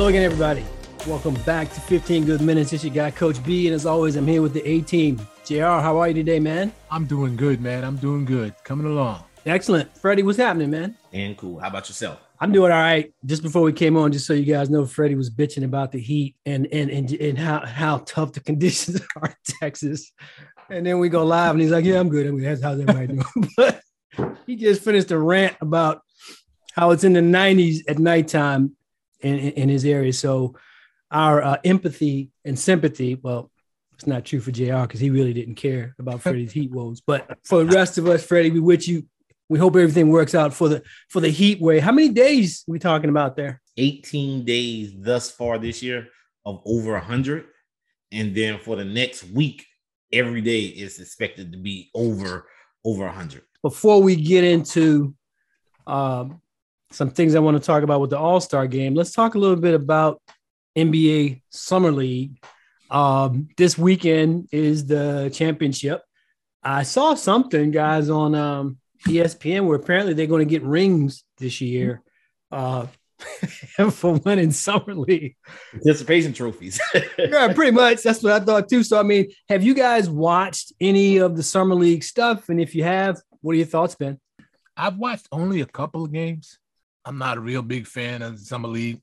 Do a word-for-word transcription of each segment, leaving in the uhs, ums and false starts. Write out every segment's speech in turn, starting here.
Hello again, everybody. Welcome back to fifteen Good Minutes. It's your guy, Coach B, and as always, I'm here with the A-Team. J R, how are you today, man? I'm doing good, man. I'm doing good. Coming along. Excellent. Freddie, what's happening, man? And cool. How about yourself? I'm doing all right. Just before we came on, just so you guys know, Freddie was bitching about the heat and and and, and how, how tough the conditions are in Texas. And then we go live, and he's like, yeah, I'm good. I'm good. How's everybody doing? But he just finished a rant about how it's in the nineties at nighttime in, in, in his area. So our uh, empathy and sympathy, well, it's not true for J R because he really didn't care about Freddie's heat woes. But for the rest of us, Freddie, we with you. We hope everything works out for the for the heat wave. How many days are we talking about there? eighteen days thus far this year of over one hundred. And then for the next week, every day is expected to be over, over one hundred. Before we get into um, some things I want to talk about with the All-Star game, let's talk a little bit about N B A Summer League. Um, this weekend is the championship. I saw something, guys, on um, E S P N where apparently they're going to get rings this year uh, for winning Summer League. Participation trophies. Yeah, pretty much. That's what I thought, too. So, I mean, have you guys watched any of the Summer League stuff? And if you have, what are your thoughts been? I've watched only a couple of games. I'm not a real big fan of the Summer League.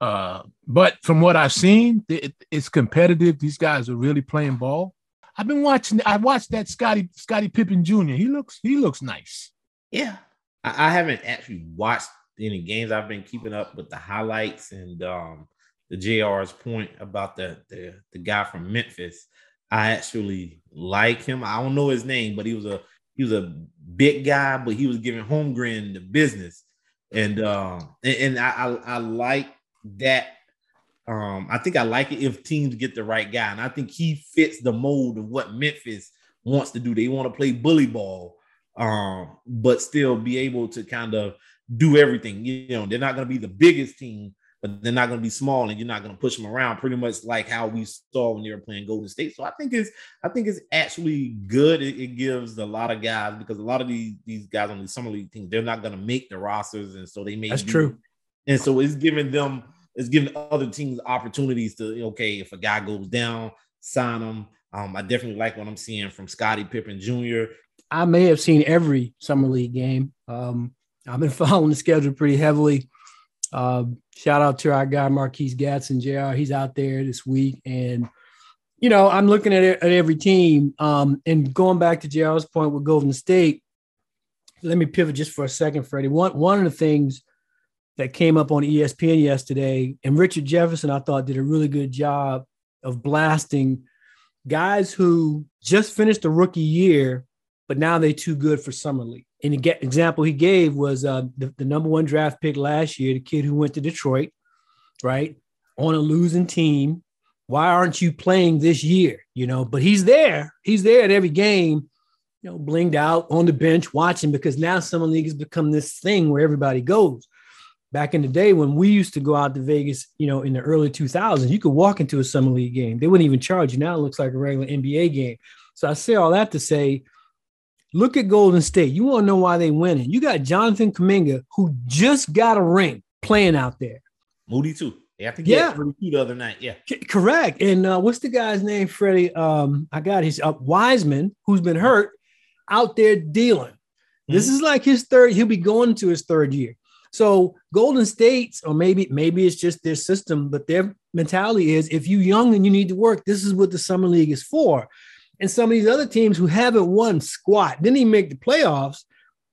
Uh, but from what I've seen, it, it's competitive. These guys are really playing ball. I've been watching. I watched that Scottie Scottie Pippen Junior He looks he looks nice. Yeah, I, I haven't actually watched any games. I've been keeping up with the highlights and um, the J R's point about the, the the guy from Memphis. I actually like him. I don't know his name, but he was a he was a big guy, but he was giving Holmgren the business, and um, and, and I, I I like. That um, I think I like it if teams get the right guy, and I think he fits the mold of what Memphis wants to do. They want to play bully ball, um, but still be able to kind of do everything. You know, they're not going to be the biggest team, but they're not going to be small, and you're not going to push them around. Pretty much like how we saw when they were playing Golden State. So I think it's I think it's actually good. It, it gives a lot of guys, because a lot of these these guys on the summer league teams, they're not going to make the rosters, and so they may. That's do, true, and so it's giving them. It's giving other teams opportunities to, okay, if a guy goes down, sign him. Um, I definitely like what I'm seeing from Scottie Pippen Junior I may have seen every Summer League game. Um, I've been following the schedule pretty heavily. Uh, shout out to our guy, Marquise Gatson Junior He's out there this week. And, you know, I'm looking at, at every team. Um, and going back to J R's point with Golden State, let me pivot just for a second, Freddie. One, one of the things that came up on E S P N yesterday, and Richard Jefferson, I thought, did a really good job of blasting guys who just finished the rookie year, but now they're too good for Summer League. And the example he gave was uh, the, the number one draft pick last year, the kid who went to Detroit, right, on a losing team. Why aren't you playing this year? You know, but he's there. He's there at every game, you know, blinged out on the bench watching, because now Summer League has become this thing where everybody goes. Back in the day when we used to go out to Vegas, you know, in the early two thousands, you could walk into a Summer League game. They wouldn't even charge you. Now it looks like a regular N B A game. So I say all that to say, look at Golden State. You want to know why they're winning. You got Jonathan Kuminga, who just got a ring, playing out there. Moody, too. They have to get Moody yeah. the other night. Yeah. C- correct. And uh, what's the guy's name, Freddie? Um, I got his uh, Wiseman, who's been hurt, out there dealing. Mm-hmm. This is like his third. He'll be going to his third year. So Golden State's, or maybe maybe it's just their system, but their mentality is, if you're young and you need to work, this is what the Summer League is for. And some of these other teams who haven't won squat, didn't even make the playoffs,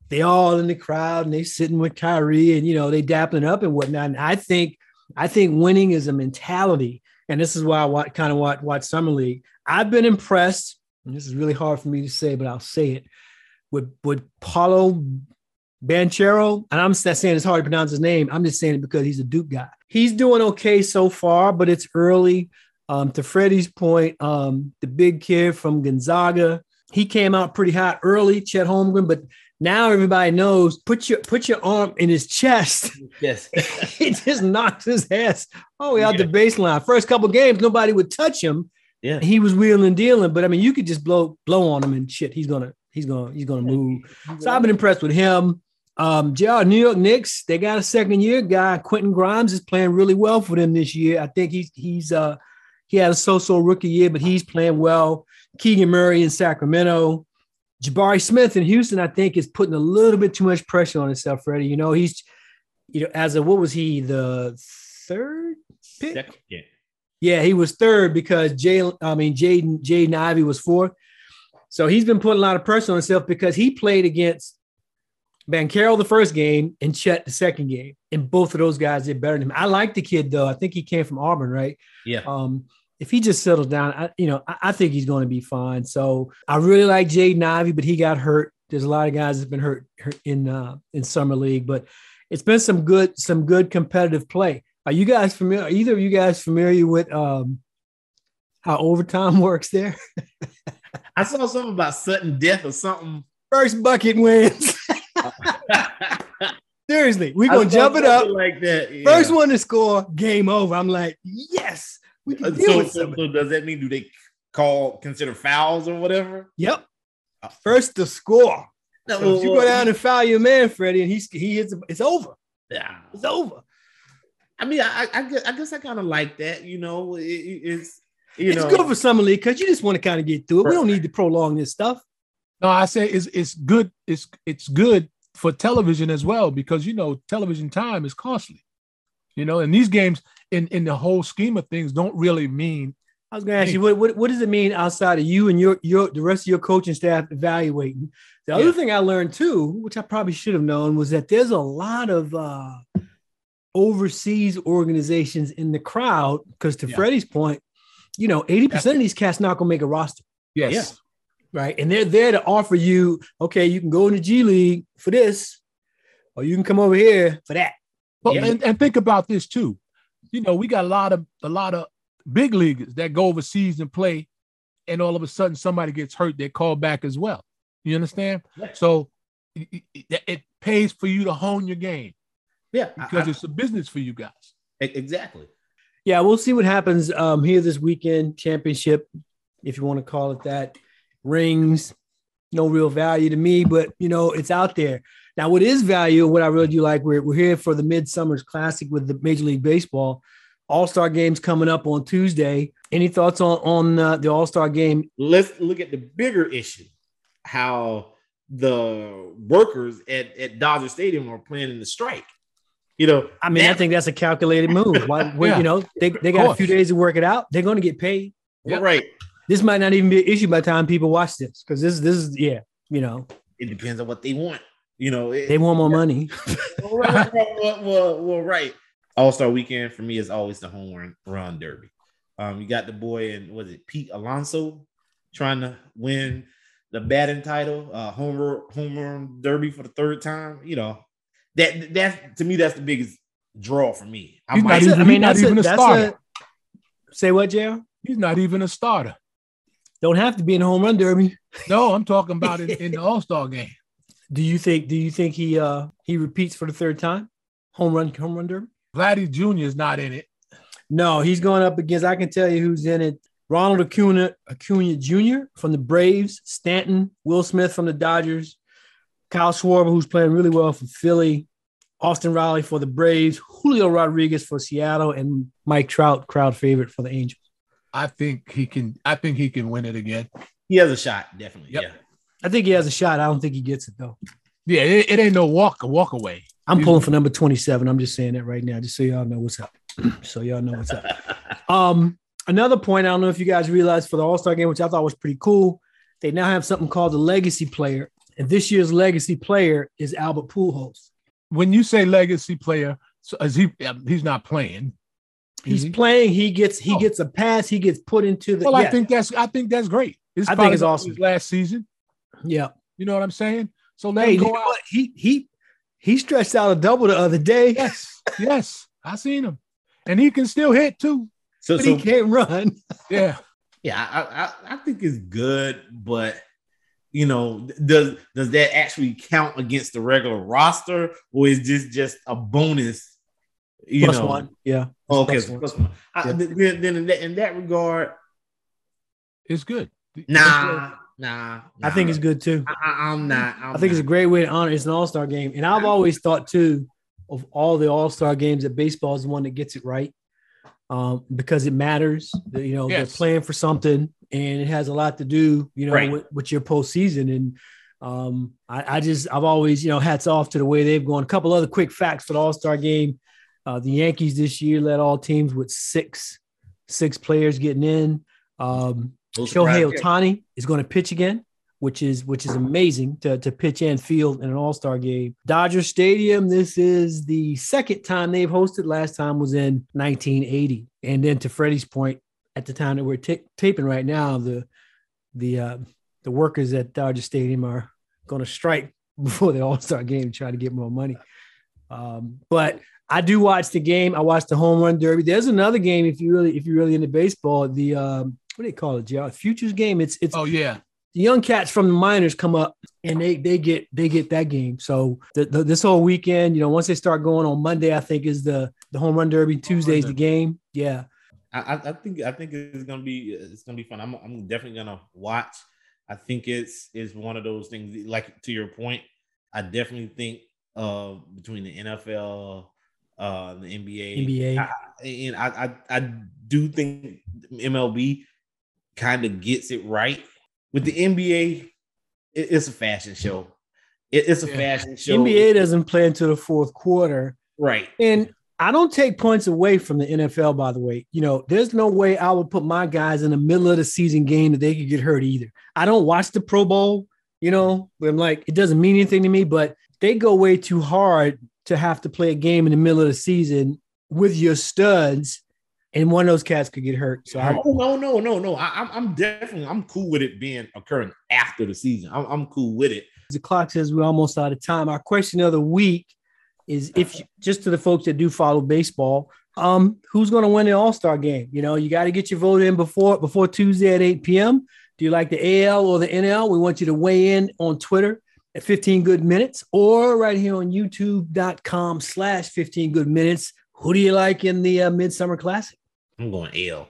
they all in the crowd and they sitting with Kyrie and, you know, they dapping up and whatnot. And I think I think winning is a mentality. And this is why I watch, kind of watch, watch Summer League. I've been impressed, and this is really hard for me to say, but I'll say it, with, with Paulo Banchero, and I'm not saying it's hard to pronounce his name. I'm just saying it because he's a Duke guy. He's doing okay so far, but it's early. Um, to Freddie's point, um, the big kid from Gonzaga, he came out pretty hot early, Chet Holmgren, but now everybody knows, put your put your arm in his chest. Yes. He just knocks his ass all the way out yeah. the baseline. First couple games, nobody would touch him. Yeah. He was wheeling and dealing, but I mean, you could just blow blow on him and shit. He's gonna he's gonna he's gonna move. So I've been impressed with him. Um, Joe, New York Knicks, they got a second-year guy. Quentin Grimes is playing really well for them this year. I think he's he's uh, he had a so-so rookie year, but he's playing well. Keegan Murray in Sacramento. Jabari Smith in Houston, I think, is putting a little bit too much pressure on himself, Freddie. You know, he's, you know, as a, what was he, the third pick? Second. Yeah. Yeah, he was third because Jay, I mean, Jaden, Jaden Ivy was fourth. So he's been putting a lot of pressure on himself because he played against Van Carroll the first game and Chet the second game. And both of those guys did better than him. I like the kid, though. I think he came from Auburn, right? Yeah. Um, if he just settles down, I, you know, I, I think he's going to be fine. So I really like Jaden Ivey, but he got hurt. There's a lot of guys that's been hurt, hurt in uh, in summer league, but it's been some good some good competitive play. Are you guys familiar? Are either of you guys familiar with um, how overtime works there? I saw something about sudden death or something. First bucket wins. Seriously, we're gonna jump it up like that. Yeah. First one to score, game over. I'm like, yes. We can deal so, with so, so does that mean do they call consider fouls or whatever? Yep. First to score. No, so well, if you go down and foul your man, Freddie, and he's he hits. It's over. Yeah, it's over. I mean, I I, I guess I kind of like that. You know, it, it's you it's know. good for summer league because you just want to kind of get through it. Perfect. We don't need to prolong this stuff. No, I say it's it's good. It's it's good for television as well because you know television time is costly. You know, and these games. In, in the whole scheme of things, don't really mean. I was going to ask you, what, what what does it mean outside of you and your your the rest of your coaching staff evaluating? The yeah. other thing I learned too, which I probably should have known, was that there's a lot of uh, overseas organizations in the crowd. Because to yeah. Freddie's point, you know, eighty percent of these cats not going to make a roster. Yes, yeah. right, and they're there to offer you. Okay, you can go in the G League for this, or you can come over here for that. But yeah. and, and think about this too. You know, we got a lot of a lot of big leaguers that go overseas and play, and all of a sudden somebody gets hurt, they're called back as well. You understand? Yeah. So it, it, it pays for you to hone your game. Yeah. Because I, I, it's a business for you guys. Exactly. Yeah, we'll see what happens um, here this weekend. Championship, if you want to call it that. Rings, no real value to me, but, you know, it's out there. Now, what is value, what I really do like, we're, we're here for the Midsummer's Classic with the Major League Baseball. All-Star game's coming up on Tuesday. Any thoughts on, on uh, the All-Star game? Let's look at the bigger issue, how the workers at, at Dodger Stadium are playing in the strike. You know, I mean, that- I think that's a calculated move. Why, yeah. You know, they, they got a few days to work it out. They're going to get paid. Yep. Right. This might not even be an issue by the time people watch this because this, this is, yeah, you know. It depends on what they want. You know, it, they want more money. well, right, well, well, well, right. All-Star weekend for me is always the home run derby. Um, you got the boy and was it Pete Alonso trying to win the batting title, uh, home run, home run derby for the third time. You know, that that's to me that's the biggest draw for me. I, he's might, not even, I mean, he's that's not even a, a starter. A, say what, J R? He's not even a starter. Don't have to be in the home run derby. No, I'm talking about in, in the All-Star game. Do you think? Do you think he uh, he repeats for the third time? Home run, home run derby. Vladdy Junior is not in it. No, he's going up against. I can tell you who's in it. Ronald Acuna Acuna Junior from the Braves. Stanton, Will Smith from the Dodgers. Kyle Schwarber, who's playing really well for Philly. Austin Riley for the Braves. Julio Rodriguez for Seattle, and Mike Trout, crowd favorite for the Angels. I think he can. I think he can win it again. He has a shot, definitely. Yep. Yeah. I think he has a shot. I don't think he gets it, though. Yeah, it, it ain't no walk, walk away. I'm Dude. pulling for number twenty-seven. I'm just saying that right now, just so y'all know what's up. so y'all know what's up. Um, another point, I don't know if you guys realized for the All-Star game, which I thought was pretty cool, they now have something called the legacy player. And this year's legacy player is Albert Pujols. When you say legacy player, so is he he's not playing. He's he? playing. He gets he oh. gets a pass. He gets put into the – Well, yeah. I think that's I think that's great. It's I think it's awesome. Last season. Yeah, you know what I'm saying. So let hey, him go you know out. What? He he he stretched out a double the other day. Yes, yes, I seen him, and he can still hit too. So, but so he can't run. Yeah, yeah. I, I I think it's good, but you know, does does that actually count against the regular roster, or is this just a bonus? You plus know, one. Yeah. Oh, okay, plus one. Plus one. I, yeah. Then, then in, that, in that regard, it's good. Nah. It's good. Nah, nah. I think it's good too. I, I, I'm not. I'm I think not. It's a great way to honor. It's an all-star game. And I've always thought too, of all the all-star games, that baseball is the one that gets it right. Um, because it matters, you know, yes. They're playing for something, and it has a lot to do, you know, right. with, with your postseason. And um, I, I just, I've always, you know, hats off to the way they've gone. A couple other quick facts for the All-Star game. Uh, the Yankees this year led all teams with six, six players getting in. Um, Shohei Otani is going to pitch again, which is, which is amazing to, to pitch and field in an all-star game. Dodger Stadium, this is the second time they've hosted. Last time was in nineteen eighty. And then to Freddie's point, at the time that we're t- taping right now, the the uh, the workers at Dodger Stadium are going to strike before the all-star game to try to get more money. Um, but I do watch the game. I watch the home run derby. There's another game if you really if you're really into baseball. The um, what do they call it? The Futures game. It's it's oh yeah. The young cats from the minors come up and they they get they get that game. So the, the, this whole weekend, you know, once they start going on Monday, I think is the, the home run derby. Tuesday's the game. Yeah, I, I think I think it's gonna be it's gonna be fun. I'm I'm definitely gonna watch. I think it's it's one of those things. Like to your point, I definitely think uh, between the N F L, uh, the N B A, N B A, I, and I, I I do think M L B kind of gets it right. With the N B A, it's a fashion show. It's a yeah. fashion show. N B A doesn't play until the fourth quarter. Right. And I don't take points away from the N F L, by the way. You know, there's no way I would put my guys in the middle of the season game that they could get hurt either. I don't watch the Pro Bowl, you know. I'm like, it doesn't mean anything to me, but they go way too hard to have to play a game in the middle of the season with your studs. And one of those cats could get hurt. So I, oh, no, no, no, no. I, I'm definitely I'm cool with it being occurring after the season. I'm, I'm cool with it. The clock says we're almost out of time. Our question of the week is if you, just to the folks that do follow baseball, um, who's going to win the All-Star game? You know, you got to get your vote in before before Tuesday at eight p.m. Do you like the A L or the N L? We want you to weigh in on Twitter at fifteen good minutes or right here on youtube dot com slash fifteen good minutes. Who do you like in the uh, Midsummer Classic? I'm going L.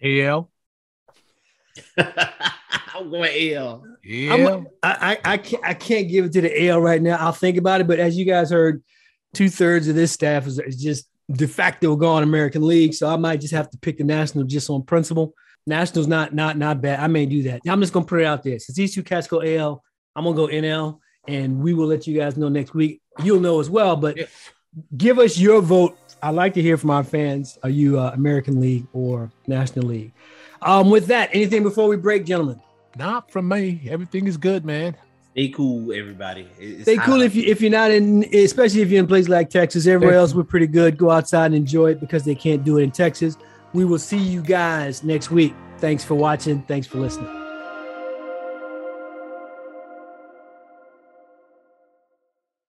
L. I'm going L. L. I, I, I can't I can't give it to the L right now. I'll think about it. But as you guys heard, two thirds of this staff is, is just de facto gone American League. So I might just have to pick the National just on principle. National's not not not bad. I may do that. I'm just gonna put it out there. Since these two cats go L, I'm gonna go N L, and we will let you guys know next week. You'll know as well, but yeah. Give us your vote. I'd like to hear from our fans. Are you uh, American League or National League? Um, with that, anything before we break, gentlemen? Not from me. Everything is good, man. Stay cool, everybody. It's Stay cool if, you, if you're not in, especially if you're in places like Texas. Everywhere else, we're pretty good. Go outside and enjoy it because they can't do it in Texas. We will see you guys next week. Thanks for watching. Thanks for listening.